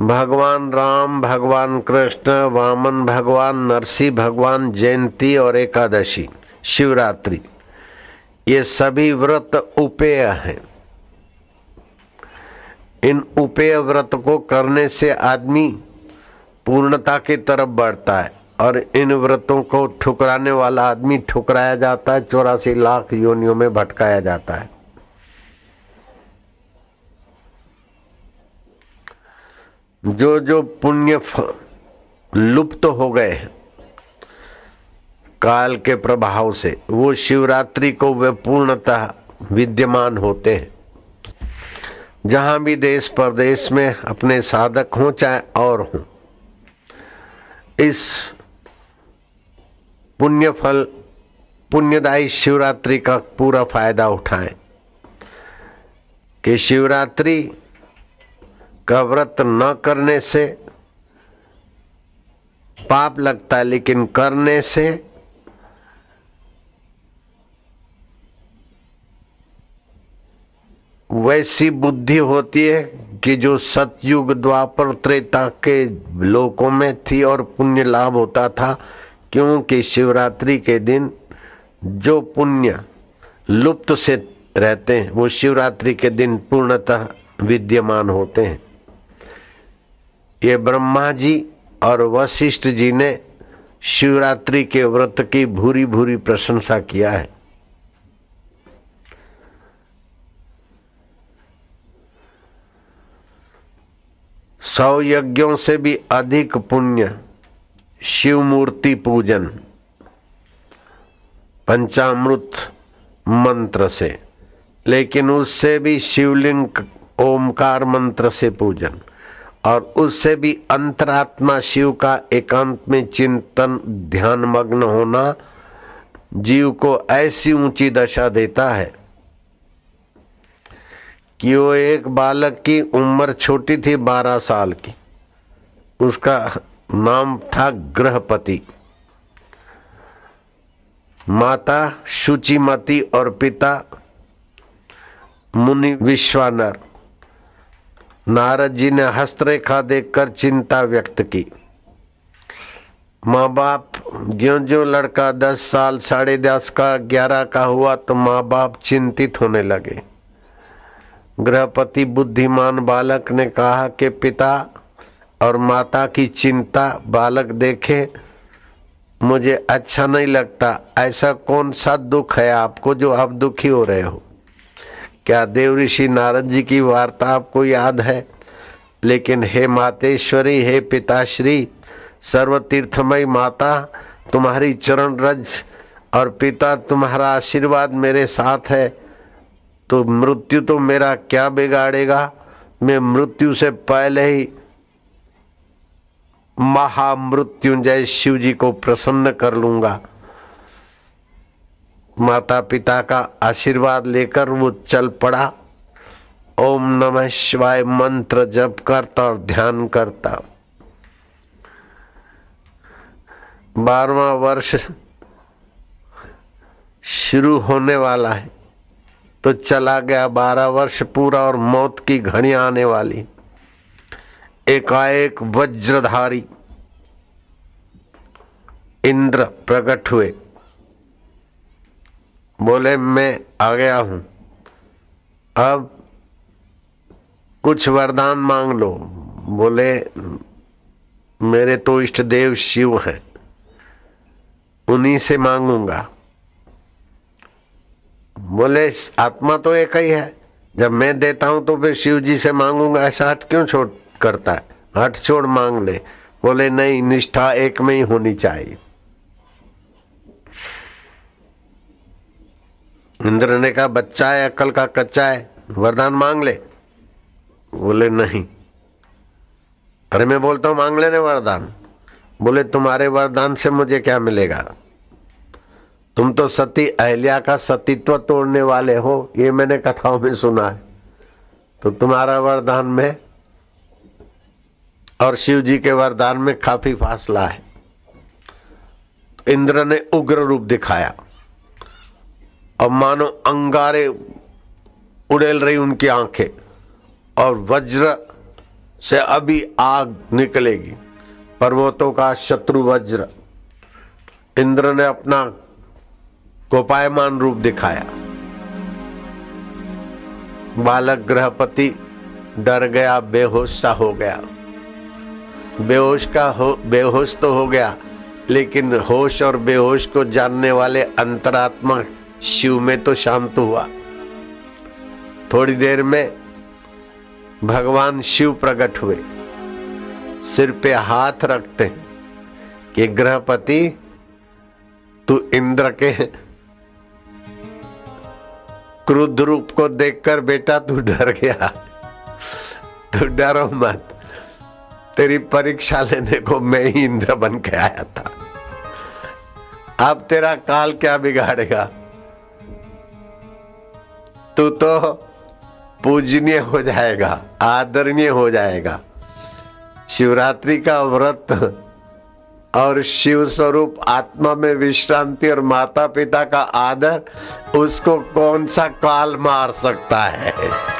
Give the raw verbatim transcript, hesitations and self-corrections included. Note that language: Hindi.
भगवान राम, भगवान कृष्ण, वामन, भगवान नरसिंह, भगवान जयंती और एकादशी शिवरात्रि, ये सभी व्रत उपेय हैं। इन उपेय व्रत को करने से आदमी पूर्णता की तरफ बढ़ता है और इन व्रतों को ठुकराने वाला आदमी ठुकराया जाता है, चौरासी लाख योनियों में भटकाया जाता है। जो जो पुण्य लुप्त हो गए काल के प्रभाव से, वो शिवरात्रि को वे पूर्णतः विद्यमान होते हैं। जहाँ भी देश प्रदेश में अपने साधक हों चाहे और हों, इस पुण्य फल पुण्यदायी शिवरात्रि का पूरा फायदा उठाएं कि शिवरात्रि का व्रत न करने से पाप लगता है, लेकिन करने से वैसी बुद्धि होती है कि जो सतयुग द्वापर त्रेता के लोकों में थी और पुण्य लाभ होता था, क्योंकि शिवरात्रि के दिन जो पुण्य लुप्त से रहते हैं वो शिवरात्रि के दिन पूर्णतः विद्यमान होते हैं। ये ब्रह्मा जी और वशिष्ठ जी ने शिवरात्रि के व्रत की भूरी भूरी प्रशंसा किया है। सौ यज्ञों से भी अधिक पुण्य शिव मूर्ति पूजन पंचामृत मंत्र से, लेकिन उससे भी शिवलिंग ओमकार मंत्र से पूजन, और उससे भी अंतरात्मा शिव का एकांत में चिंतन ध्यान मग्न होना जीव को ऐसी ऊंची दशा देता है कि वो एक बालक की उम्र छोटी थी, बारह साल की, उसका नाम था ग्रहपति, माता शुचिमती और पिता मुनि विश्वानर। नारद जी ने हस्तरेखा देखकर चिंता व्यक्त की। माँ बाप, ज्यों ज्यों लड़का दस साल साढ़े दस का ग्यारह का हुआ तो माँ बाप चिंतित होने लगे। गृहपति बुद्धिमान बालक ने कहा कि पिता और माता की चिंता बालक देखे मुझे अच्छा नहीं लगता। ऐसा कौन सा दुख है आपको जो आप दुखी हो रहे हो? क्या देव ऋषि नारद जी की वार्ता आपको याद है? लेकिन हे मातेश्वरी, हे पिताश्री, सर्वतीर्थमयी माता तुम्हारी चरण रज और पिता तुम्हारा आशीर्वाद मेरे साथ है तो मृत्यु तो मेरा क्या बिगाड़ेगा। मैं मृत्यु से पहले ही महामृत्युंजय शिव जी को प्रसन्न कर लूँगा। माता पिता का आशीर्वाद लेकर वो चल पड़ा। ओम नमः शिवाय मंत्र जप करता और ध्यान करता। बारहवां वर्ष शुरू होने वाला है तो चला गया बारह वर्ष पूरा और मौत की घड़ी आने वाली। एकाएक वज्रधारी इंद्र प्रकट हुए, बोले मैं आ गया हूँ, अब कुछ वरदान मांग लो। बोले मेरे तो इष्ट देव शिव हैं, उन्हीं से मांगूंगा। बोले आत्मा तो एक ही है, जब मैं देता हूँ तो फिर शिव जी से मांगूंगा, ऐसा हट क्यों छोड़ करता है, हट छोड़ मांग ले। बोले नहीं, निष्ठा एक में ही होनी चाहिए। इंद्र ने कहा बच्चा है, अक्ल का कच्चा है, वरदान मांग ले। बोले नहीं। अरे मैं बोलता हूँ मांग लेने वरदान। बोले तुम्हारे वरदान से मुझे क्या मिलेगा? तुम तो सती अहिल्या का सतीत्व तोड़ने वाले हो, ये मैंने कथाओं में सुना है, तो तुम्हारा वरदान में और शिव जी के वरदान में काफी फासला है। इंद्र ने उग्र रूप दिखाया और मानो अंगारे उड़ेल रही उनकी आंखें, और वज्र से अभी आग निकलेगी। पर्वतों का शत्रु वज्र, इंद्र ने अपना कोपायमान रूप दिखाया। बालक ग्रहपति डर गया, बेहोश सा हो गया। बेहोश का हो बेहोश तो हो गया, लेकिन होश और बेहोश को जानने वाले अंतरात्मा शिव में तो शांत हुआ। थोड़ी देर में भगवान शिव प्रकट हुए, सिर पे हाथ रखते हैं कि ग्रहपति तू इंद्र के क्रुद्ध रूप को देखकर बेटा तू डर गया, तू डरो मत, तेरी परीक्षा लेने को मैं ही इंद्र बन के आया था। अब तेरा काल क्या बिगाड़ेगा, तू तो पूजनीय हो जाएगा, आदरणीय हो जाएगा। शिवरात्रि का व्रत और शिव स्वरूप आत्मा में विश्रांति और माता पिता का आदर, उसको कौन सा काल मार सकता है।